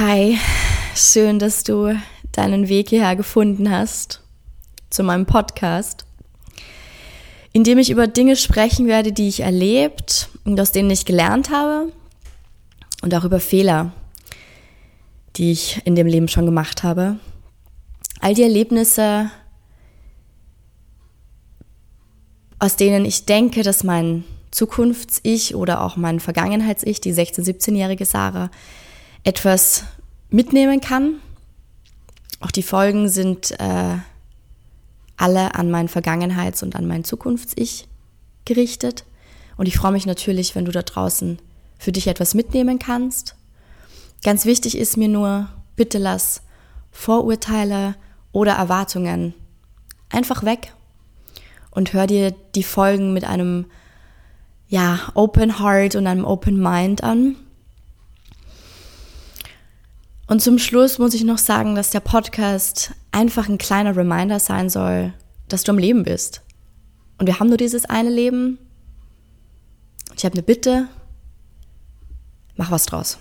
Hi, schön, dass du deinen Weg hierher gefunden hast, zu meinem Podcast, in dem ich über Dinge sprechen werde, die ich erlebt und aus denen ich gelernt habe und auch über Fehler, die ich in dem Leben schon gemacht habe. All die Erlebnisse, aus denen ich denke, dass mein Zukunfts-Ich oder auch mein Vergangenheits-Ich, die 16-, 17-jährige Sarah, etwas mitnehmen kann. Auch die Folgen sind alle an mein Vergangenheits- und an mein Zukunfts-Ich gerichtet. Und ich freue mich natürlich, wenn du da draußen für dich etwas mitnehmen kannst. Ganz wichtig ist mir nur, bitte lass Vorurteile oder Erwartungen einfach weg und hör dir die Folgen mit einem Open Heart und einem Open Mind an. Und zum Schluss muss ich noch sagen, dass der Podcast einfach ein kleiner Reminder sein soll, dass du am Leben bist. Und wir haben nur dieses eine Leben. Ich habe eine Bitte. Mach was draus.